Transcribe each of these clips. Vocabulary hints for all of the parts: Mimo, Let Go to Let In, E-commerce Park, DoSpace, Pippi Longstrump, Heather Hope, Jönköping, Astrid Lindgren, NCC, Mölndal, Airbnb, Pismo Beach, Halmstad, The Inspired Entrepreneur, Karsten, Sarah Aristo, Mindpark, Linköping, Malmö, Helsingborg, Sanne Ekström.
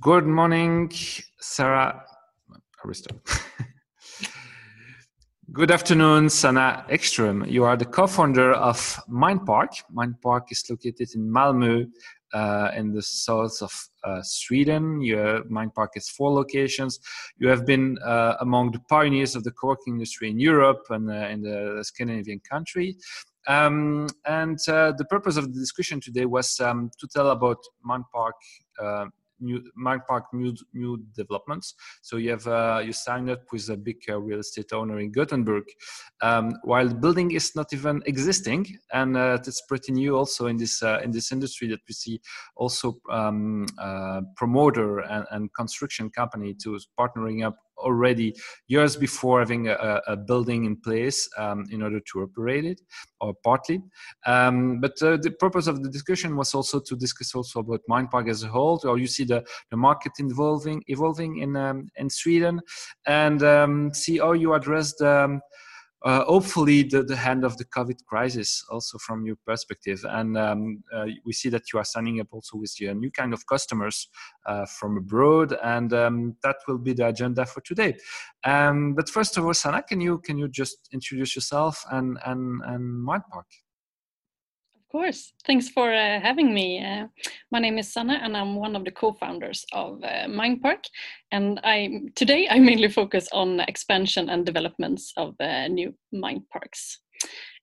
Good morning, Sarah Aristo. Good afternoon, Sanne Ekström. You are the co-founder of Mindpark. Mindpark is located in Malmö in the south of Sweden. Mindpark has 4 locations. You have been among the pioneers of the co-working industry in Europe and in the Scandinavian country. The purpose of the discussion today was to tell about Mindpark new developments. So you signed up with a big real estate owner in Gothenburg, while the building is not even existing, and it's pretty new also in this industry that we see also promoter and construction company to partnering up already years before having a building in place in order to operate it, or partly. The purpose of the discussion was also to discuss also about Mindpark as a whole, or you see the market evolving in Sweden, and see how you addressed hopefully the hand of the COVID crisis also from your perspective. And we see that you are signing up also with your new kind of customers from abroad, and that will be the agenda for today. But first of all, Sanne, can you just introduce yourself and Mindpark? Of course. Thanks for having me. My name is Sanne, and I'm one of the co-founders of Mindpark. And today I mainly focus on expansion and developments of new Mindparks.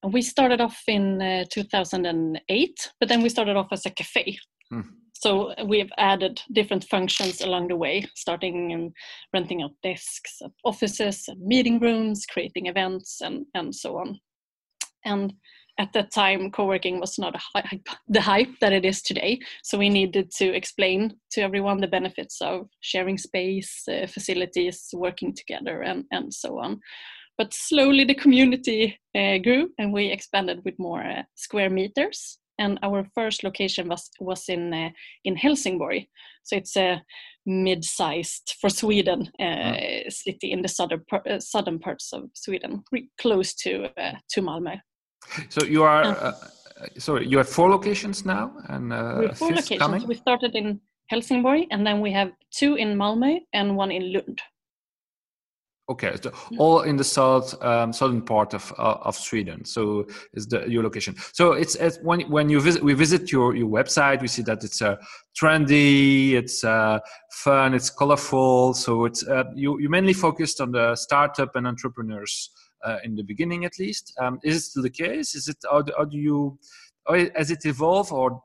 And we started off in 2008, but then we started off as a cafe. So we've added different functions along the way, starting in renting out desks, offices, meeting rooms, creating events, and so on. And at that time, co-working was not the hype that it is today. So we needed to explain to everyone the benefits of sharing space, facilities, working together, and so on. But slowly the community grew, and we expanded with more square meters. And our first location was in Helsingborg. So it's a mid-sized, for Sweden, city in the southern parts of Sweden, close to Malmö. So you are, sorry, you have 4 locations now, and we have 4 locations coming. We started in Helsingborg, and then we have 2 in Malmö and 1 in Lund. Okay, so all in the southern part of Sweden. So is your location. So it's when you visit, we visit your website, we see that it's trendy, it's fun, it's colorful. So it's you mainly focused on the startup and entrepreneurs. In the beginning, at least, is it still the case? Is it has it evolved, or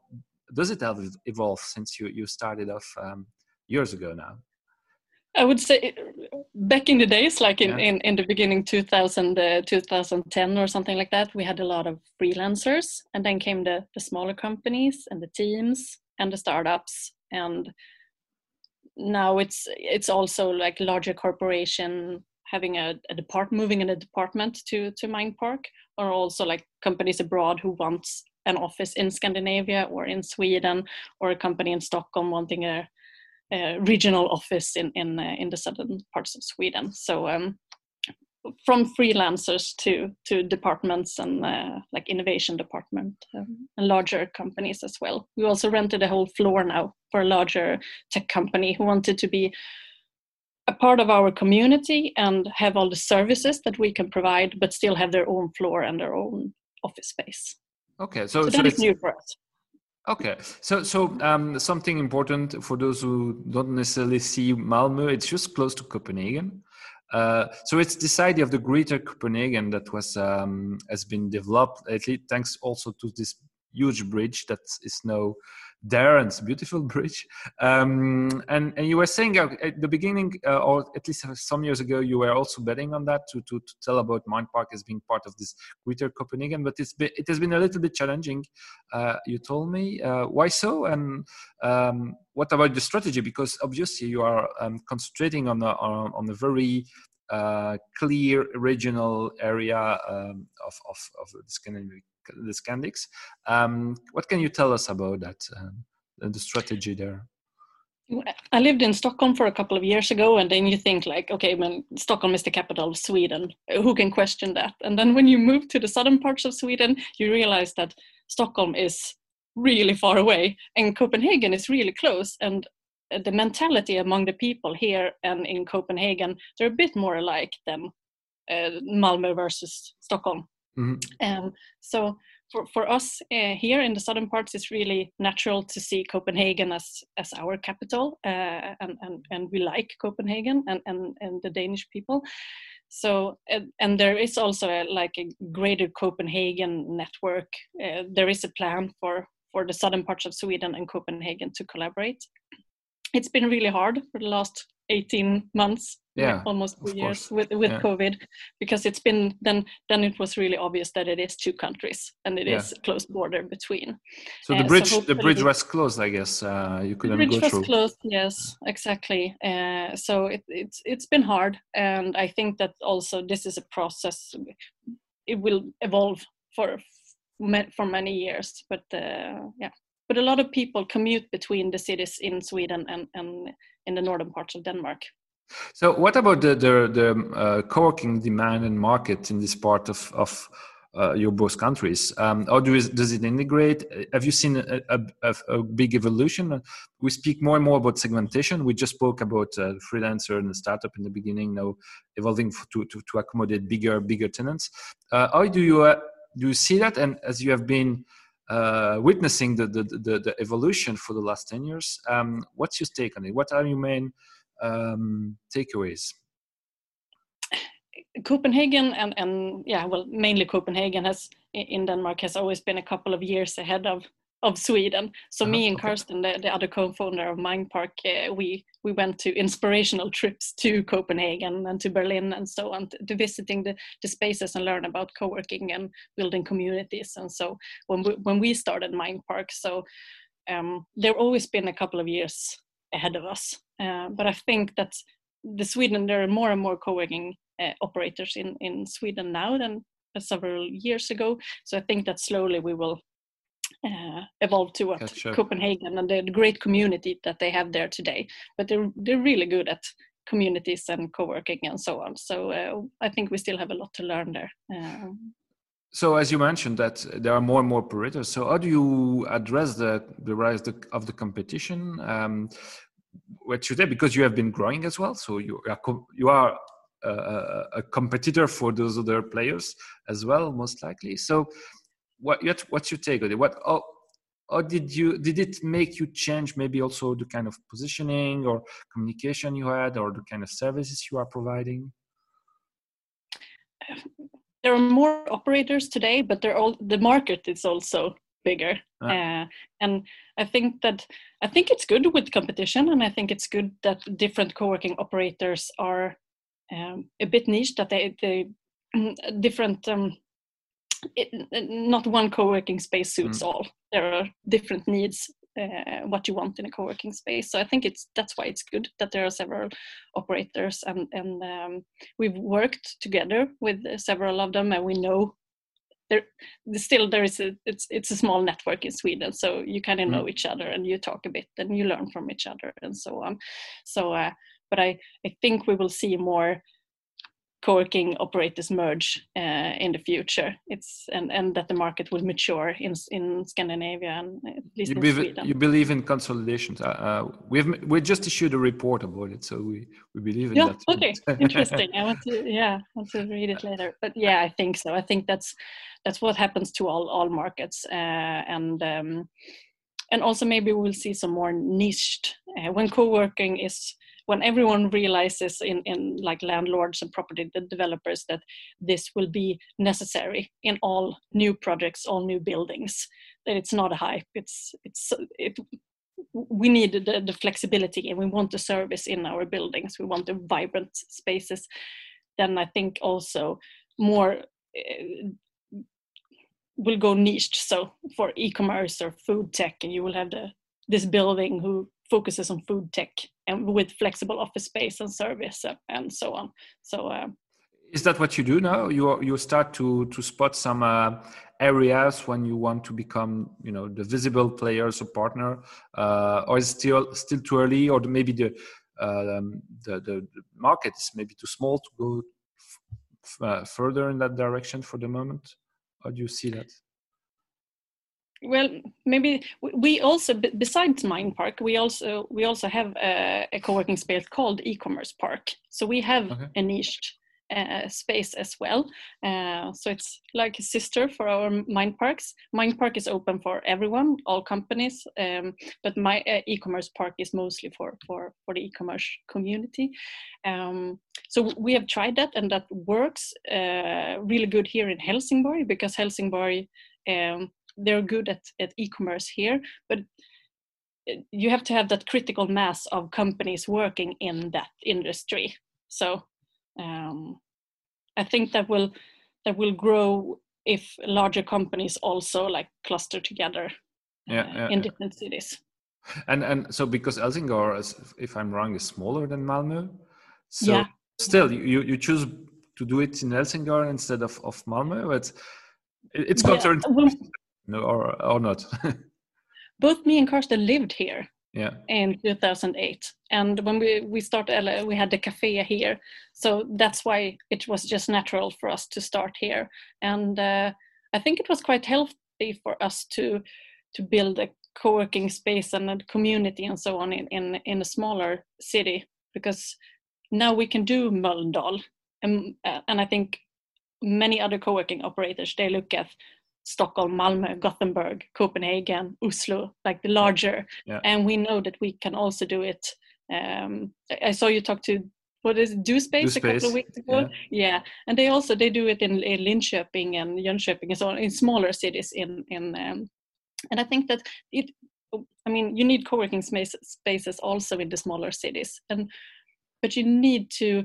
does it evolve since you started off years ago now? I would say back in the days, like in the beginning, 2010 or something like that, we had a lot of freelancers, and then came the smaller companies and the teams and the startups, and now it's also like larger corporation. Having moving a department to Mindpark, or also like companies abroad who want an office in Scandinavia or in Sweden, or a company in Stockholm wanting a regional office in the southern parts of Sweden. So from freelancers to departments and like innovation department and larger companies as well. We also rented a whole floor now for a larger tech company who wanted to be a part of our community and have all the services that we can provide, but still have their own floor and their own office space. Okay, so that is new for us. Okay, so something important for those who don't necessarily see Malmö, it's just close to Copenhagen. So it's this idea of the greater Copenhagen that has been developed, at least thanks also to this huge bridge that is now there, and it's a beautiful bridge. And you were saying at the beginning, or at least some years ago, you were also betting on that to tell about Mindpark as being part of this greater Copenhagen, but it has been a little bit challenging, you told me. Why so? And what about the strategy? Because obviously you are concentrating on a very clear regional area of the Scandinavian. The Scandics. What can you tell us about that and the strategy there? I lived in Stockholm for a couple of years ago, and then you think like, okay, well, Stockholm is the capital of Sweden. Who can question that? And then when you move to the southern parts of Sweden, you realize that Stockholm is really far away and Copenhagen is really close. And the mentality among the people here and in Copenhagen, they're a bit more alike than Malmö versus Stockholm. Mm-hmm. So for us here in the southern parts, it's really natural to see Copenhagen as our capital, and we like Copenhagen and the Danish people. So and there is also a greater Copenhagen network. There is a plan for the southern parts of Sweden and Copenhagen to collaborate. It's been really hard for the last 18 months, almost 2 years with COVID, because it's been then it was really obvious that it is two countries and it is a close border between. So the bridge was closed, I guess. You couldn't go through. The bridge was closed. Yes, exactly. So it's been hard, and I think that also this is a process. It will evolve for many years, but But a lot of people commute between the cities in Sweden and in the northern parts of Denmark. So what about the co-working demand and market in this part of your both countries? How does it integrate? Have you seen a big evolution? We speak more and more about segmentation. We just spoke about freelancer and the startup in the beginning, now evolving to accommodate bigger tenants. How do you see that? And as you have been witnessing the evolution for the last 10 years. What's your take on it? What are your main takeaways? Copenhagen mainly Copenhagen in Denmark has always been a couple of years ahead of Sweden. So me and Karsten, the other co-founder of Mindpark, we went to inspirational trips to Copenhagen and to Berlin and so on, to visiting the spaces and learn about co-working and building communities. And so when we started Mindpark, so there have always been a couple of years ahead of us. But I think that the Sweden, there are more and more co-working operators in Sweden now than several years ago. So I think that slowly we will evolved to what Copenhagen and the great community that they have there today, but they're really good at communities and co-working and so on, so I think we still have a lot to learn there. So as you mentioned that there are more and more operators, so how do you address the rise of the competition what today, because you have been growing as well, so you are a competitor for those other players as well, most likely. So what's your take on it? Did it make you change maybe also the kind of positioning or communication you had, or the kind of services you are providing? There are more operators today, but the market is also bigger. And I think it's good with competition, and I think it's good that different co-working operators are a bit niche, that they different. Not one co-working space suits all. There are different needs, what you want in a co-working space. So I think that's why it's good that there are several operators, and we've worked together with several of them, and we know it's a small network in Sweden, so you kind of know each other and you talk a bit and you learn from each other and so on. So, but I think we will see more co-working operators merge in the future. And that the market will mature in Scandinavia and at least in Sweden. You believe in consolidation. We just issued a report about it, so we believe in that. Yeah, okay, interesting. I want to read it later. But yeah, I think so. I think that's what happens to all markets, and also maybe we'll see some more niched when co-working is. When everyone realizes in landlords and property developers that this will be necessary in all new projects, all new buildings, that it's not a hype. We need the flexibility, and we want the service in our buildings. We want the vibrant spaces. Then I think also more will go niched. So for e-commerce or food tech, and you will have this building who focuses on food tech and with flexible office space and service and so on. So is that what you do now? You start to spot some areas when you want to become, the visible players or partner, or is it still too early, or maybe the market is maybe too small to go further in that direction for the moment? How do you see that? Well, maybe we also, besides Mindpark, we also have a co-working space called E-commerce Park. So we have a niched space as well. So it's like a sister for our Mindparks. Mindpark is open for everyone, all companies, but my E-commerce Park is mostly for the e-commerce community. So we have tried that, and that works really good here in Helsingborg, because Helsingborg, they're good at e-commerce here, but you have to have that critical mass of companies working in that industry. So I think that will grow if larger companies also like cluster together in different cities. And so because Helsingborg, if I'm wrong, is smaller than Malmö, so still you choose to do it in Helsingborg instead of Malmö, but it's concerned. Well, no, or not. Both me and Karsten lived here in 2008, and when we started, we had the cafe here, so that's why it was just natural for us to start here. And I think it was quite healthy for us to build a co-working space and a community and so on in a smaller city, because now we can do Mölndal, and I think many other co-working operators, they look at Stockholm, Malmö, Gothenburg, Copenhagen, Oslo, like the larger. Yeah. And we know that we can also do it. I saw you talk to, what is it, DoSpace a couple of weeks ago? Yeah. And they do it in Linköping and Jönköping and so on, in smaller cities. And I think that you need co-working spaces also in the smaller cities. But you need to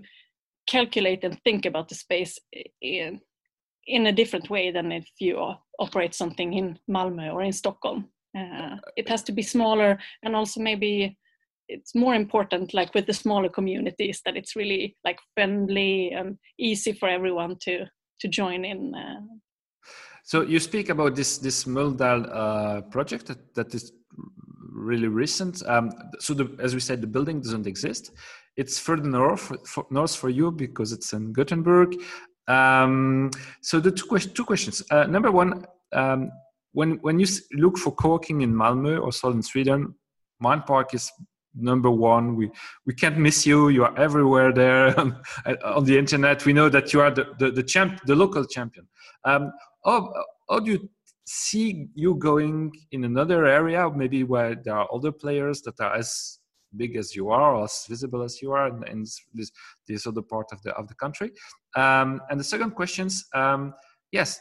calculate and think about the space in a different way than if you operate something in Malmö or in Stockholm. It has to be smaller, and also maybe it's more important, like with the smaller communities, that it's really like friendly and easy for everyone to join in. So you speak about this Mölndal project that is really recent. So as we said, the building doesn't exist. It's further north for you because it's in Gothenburg. So the two questions. Number one, when you look for co-working in Malmö or Southern Sweden, Mindpark is number one. We can't miss you. You are everywhere there on the internet. We know that you are the local champion. How do you see you going in another area, maybe where there are other players that are as big as you are, or as visible as you are in this other part of the country? And the second question is,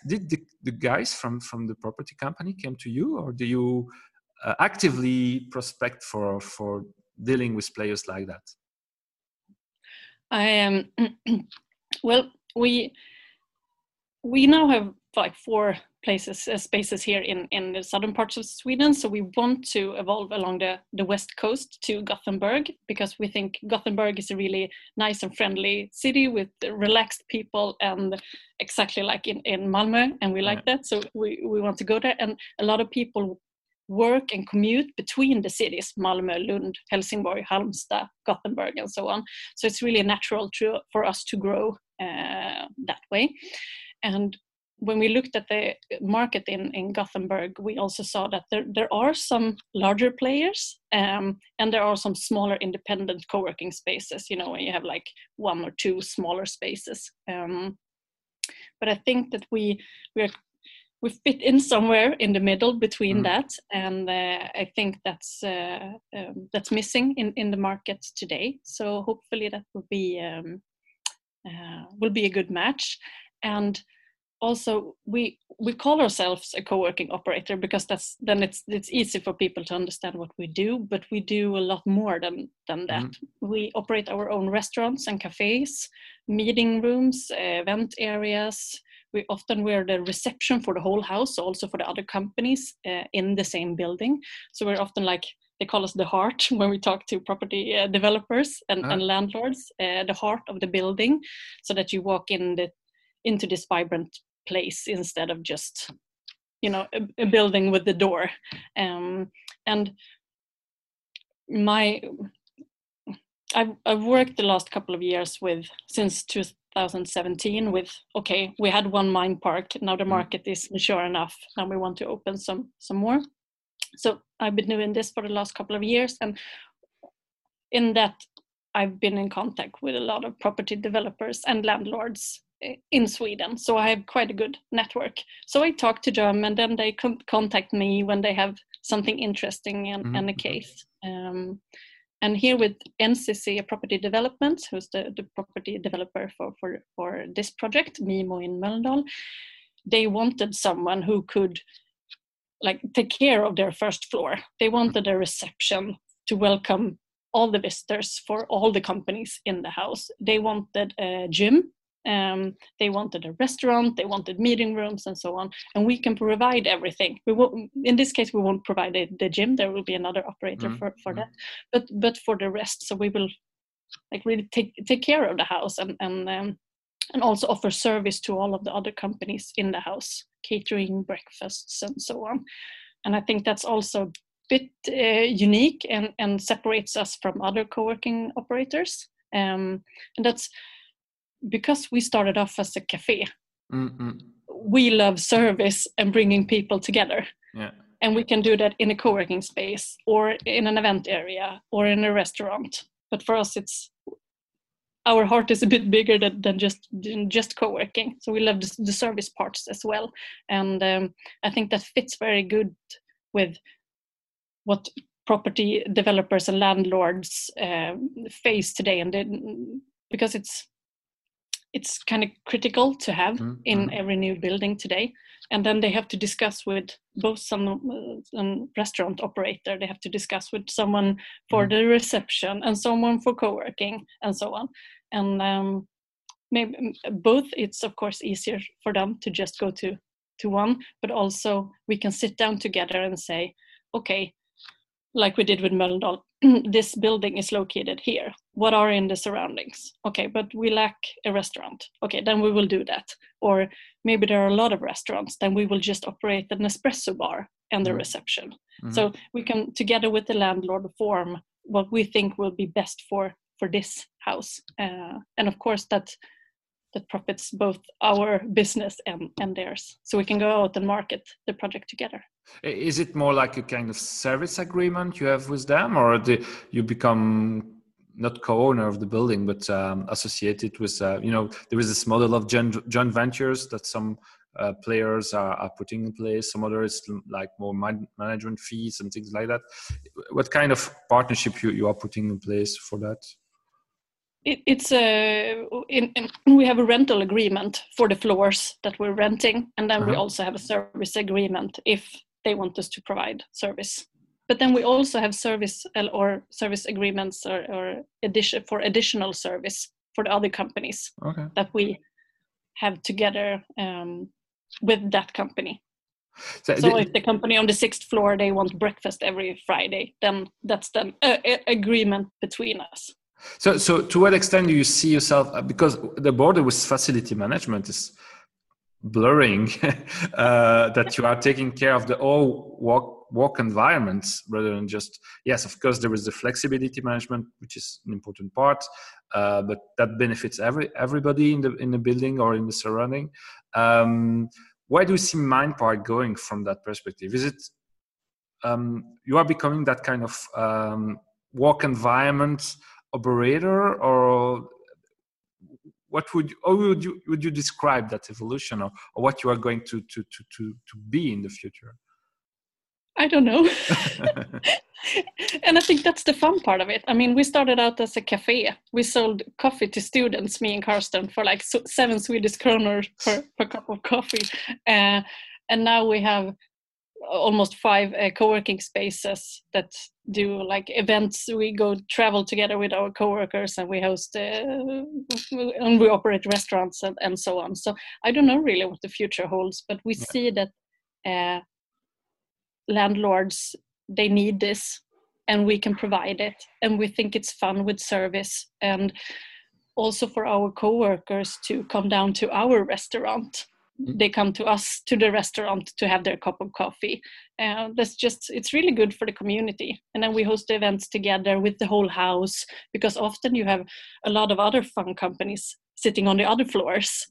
did the guys from the property company came to you, or do you actively prospect for dealing with players like that? Well, we now have like 4 spaces here in the southern parts of Sweden. So we want to evolve along the west coast to Gothenburg, because we think Gothenburg is a really nice and friendly city with relaxed people, and exactly like in Malmö, and we like that. So we want to go there, and a lot of people work and commute between the cities, Malmö, Lund, Helsingborg, Halmstad, Gothenburg, and so on. So it's really natural for us to grow that way. And when we looked at the market in Gothenburg, we also saw that there are some larger players, and there are some smaller independent co-working spaces, when you have like 1 or 2 smaller spaces. But I think that we fit in somewhere in the middle between that, and I think that's missing in the market today. So hopefully that will be a good match. And also, we call ourselves a co-working operator because it's easy for people to understand what we do, but we do a lot more than that. We operate our own restaurants and cafes, meeting rooms, event areas. We often we're the reception for the whole house, also for the other companies in the same building. So we're often like, they call us the heart when we talk to property developers and landlords, the heart of the building, so that you walk in into this vibrant place instead of just, a building with the door. And I've worked the last couple of years since 2017 with, okay, we had one Mindpark, now the market is mature enough, now we want to open some more. So I've been doing this for the last couple of years, and in that I've been in contact with a lot of property developers and landlords in Sweden, so I have quite a good network. So I talk to them, and then they contact me when they have something interesting and, and a case. And here with NCC Property Development, who's the property developer for this project, Mimo in Mölndal, they wanted someone who could like take care of their first floor. They wanted a reception to welcome all the visitors for all the companies in the house. They wanted a gym, they wanted a restaurant, they wanted meeting rooms and so on. And we can provide everything. We won't, in this case, we won't provide the gym. There will be another operator for that. But for the rest, so we will like really take care of the house and also offer service to all of the other companies in the house, catering, breakfasts and so on. And I think that's also bit unique and separates us from other co-working operators, and that's because we started off as a cafe. We love service and bringing people together, and we can do that in a co-working space or in an event area or in a restaurant. But for us, it's our heart is a bit bigger than just co-working, so we love the service parts as well. And I think that fits very good with what property developers and landlords face today, and because it's kind of critical to have in every new building today. And then they have to discuss with both some restaurant operator, they have to discuss with someone for the reception and someone for co-working and so on. And maybe both, it's of course easier for them to just go to one, but also we can sit down together and say, okay, like we did with Mölndal, this building is located here. What are in the surroundings? Okay, but we lack a restaurant. Okay, then we will do that. Or maybe there are a lot of restaurants, then we will just operate an espresso bar and the reception. So we can, together with the landlord, form what we think will be best for this house. And of course that profits both our business and theirs. So we can go out and market the project together. Is it more like a kind of service agreement you have with them, or you become not co-owner of the building, but associated with, there is this model of joint ventures that some players are putting in place. Some others like more management fees and things like that. What kind of partnership you are putting in place for that? We have a rental agreement for the floors that we're renting, and then we also have a service agreement if they want us to provide service. But then we also have service agreements for additional service for the other companies that we have together with that company. So if the company on the 6th floor, they want breakfast every Friday, then that's the agreement between us. So to what extent do you see yourself, because the border with facility management is blurring, that you are taking care of the whole work environments rather than just, yes, of course, there is the flexibility management, which is an important part, but that benefits everybody in the building or in the surrounding. Why do you see Mindpark going from that perspective? Is it you are becoming that kind of work environment operator, or would you describe that evolution, or what you are going to be in the future? I don't know. And I think that's the fun part of it. I mean, we started out as a cafe. We sold coffee to students, me and Karsten, for like 7 Swedish kronor per cup of coffee. And now we have almost 5 co-working spaces that do like events. We go travel together with our co-workers, and we host and we operate restaurants and so on. So I don't know really what the future holds, but we see that landlords, they need this, and we can provide it, and we think it's fun with service, and also for our co-workers to come down to our restaurant. They come to us, to the restaurant, to have their cup of coffee. It's really good for the community. And then we host events together with the whole house, because often you have a lot of other fun companies sitting on the other floors.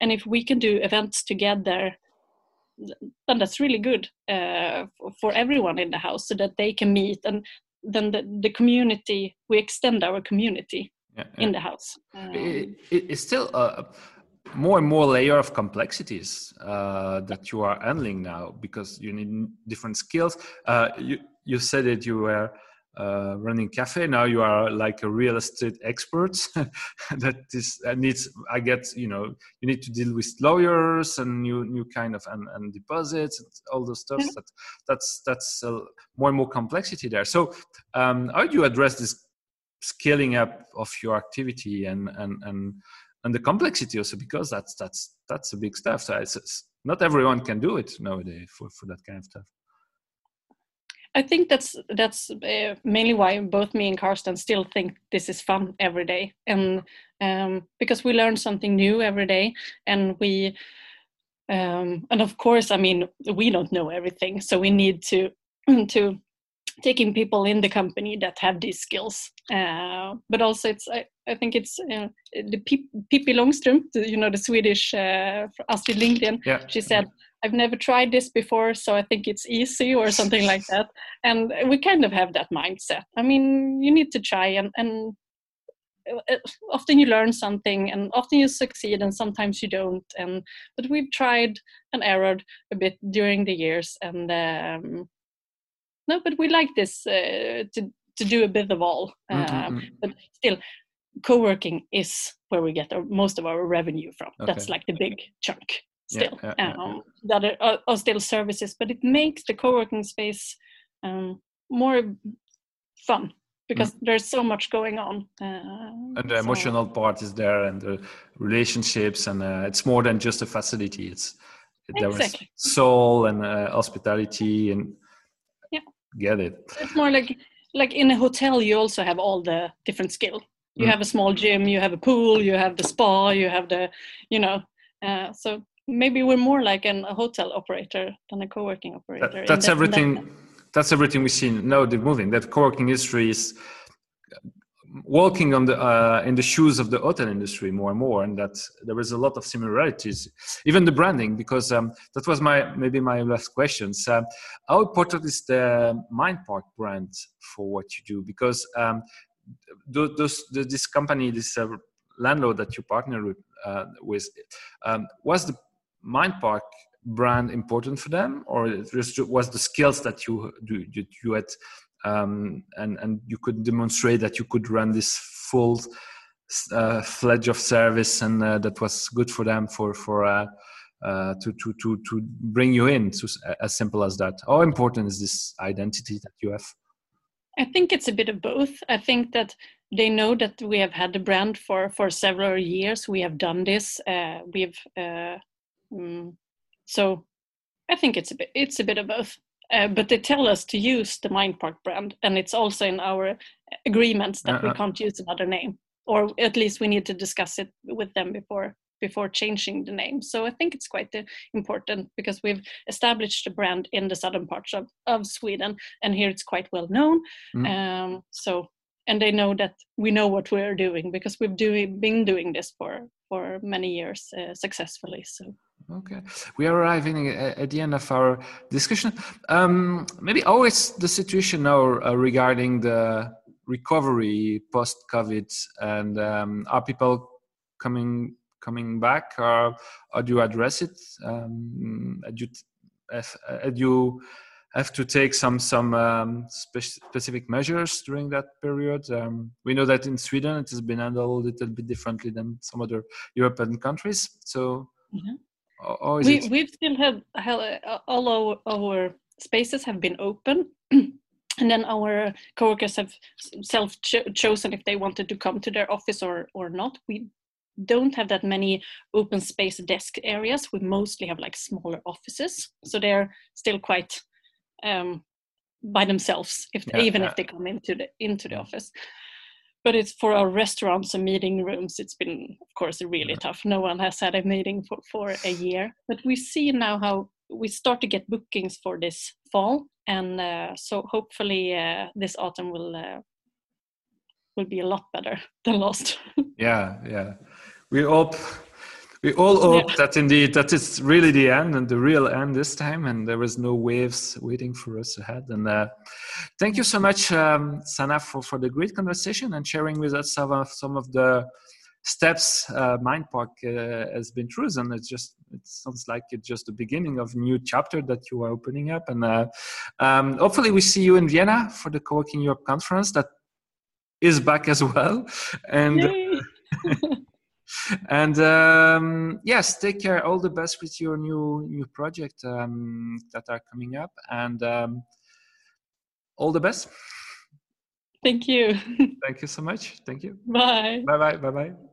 And if we can do events together, then that's really good for everyone in the house, so that they can meet, and then the community, we extend our community in the house. It's still more and more layer of complexities that you are handling now, because you need different skills. You said that you were running cafe, now you are like a real estate expert. You need to deal with lawyers and new kind of and deposits and all those stuff. Mm-hmm. That's more and more complexity there. So how do you address this scaling up of your activity and the complexity also, because that's a big stuff. So it's not everyone can do it nowadays for that kind of stuff. I think that's mainly why both me and Karsten still think this is fun every day, and because we learn something new every day, and we and of course, I mean, we don't know everything, so we need to take in people in the company that have these skills. But also, I think it's the Pippi Longstrump, the Swedish Astrid Lindgren. Yeah. She said, I've never tried this before, so I think it's easy, or something like that. And we kind of have that mindset. I mean, you need to try, and often you learn something, and often you succeed, and sometimes you don't. But we've tried and errored a bit during the years, and but we like this to do a bit of all. But still, co-working is where we get most of our revenue from. Okay. That's like the big chunk. Still, that are still services, but it makes the co-working space more fun, because there's so much going on. And the emotional part is there, and the relationships, and it's more than just a facility. There is soul and hospitality, and get it. It's more like in a hotel, you also have all the different skill. You have a small gym, you have a pool, you have the spa, you have the. So. Maybe we're more like a hotel operator than a co-working operator. That's everything we see now. They're moving. That co-working industry is walking on in the shoes of the hotel industry more and more, and that there is a lot of similarities. Even the branding, because that was my last question. So, how important is the Mindpark brand for what you do? Because this company, this landlord that you partner with, was the Mindpark brand important for them, or it was the skills that you had and you could demonstrate that you could run this full fledged of service, and that was good for them to bring you in, so as simple as that. How important is this identity that you have? I think it's a bit of both. I think that they know that we have had the brand for several years. We have done this. So I think it's a bit of both. But they tell us to use the Mindpark brand, and it's also in our agreements that we can't use another name, or at least we need to discuss it with them before changing the name. So I think it's quite important, because we've established a brand in the southern parts of Sweden, and here it's quite well known. And they know that we know what we're doing, because we've been doing this for many years successfully. So. Okay, we are arriving at the end of our discussion. Maybe how is the situation now regarding the recovery post-COVID, and are people coming back, or how do you address it? Do you have to take some specific measures during that period? We know that in Sweden it has been handled a little bit differently than some other European countries. So, we've still had all our spaces have been open. And then our coworkers have self-chosen if they wanted to come to their office or not. We don't have that many open space desk areas. We mostly have smaller offices, so they're still quite by themselves, if they come into the office. But it's for our restaurants and meeting rooms, it's been, of course, really tough. No one has had a meeting for a year. But we see now how we start to get bookings for this fall, and so hopefully this autumn will be a lot better than last. Yeah. We all hope that indeed that is really the end, and the real end this time, and there is no waves waiting for us ahead. And thank you so much, Sanne, for the great conversation and sharing with us some of the steps Mindpark has been through, and it sounds like it's just the beginning of a new chapter that you are opening up. And hopefully we see you in Vienna for the Co-working Europe conference that is back as well. And and yes, take care. All the best with your new project that are coming up, and all the best. Thank you. Thank you so much. Thank you. Bye. Bye bye. Bye bye.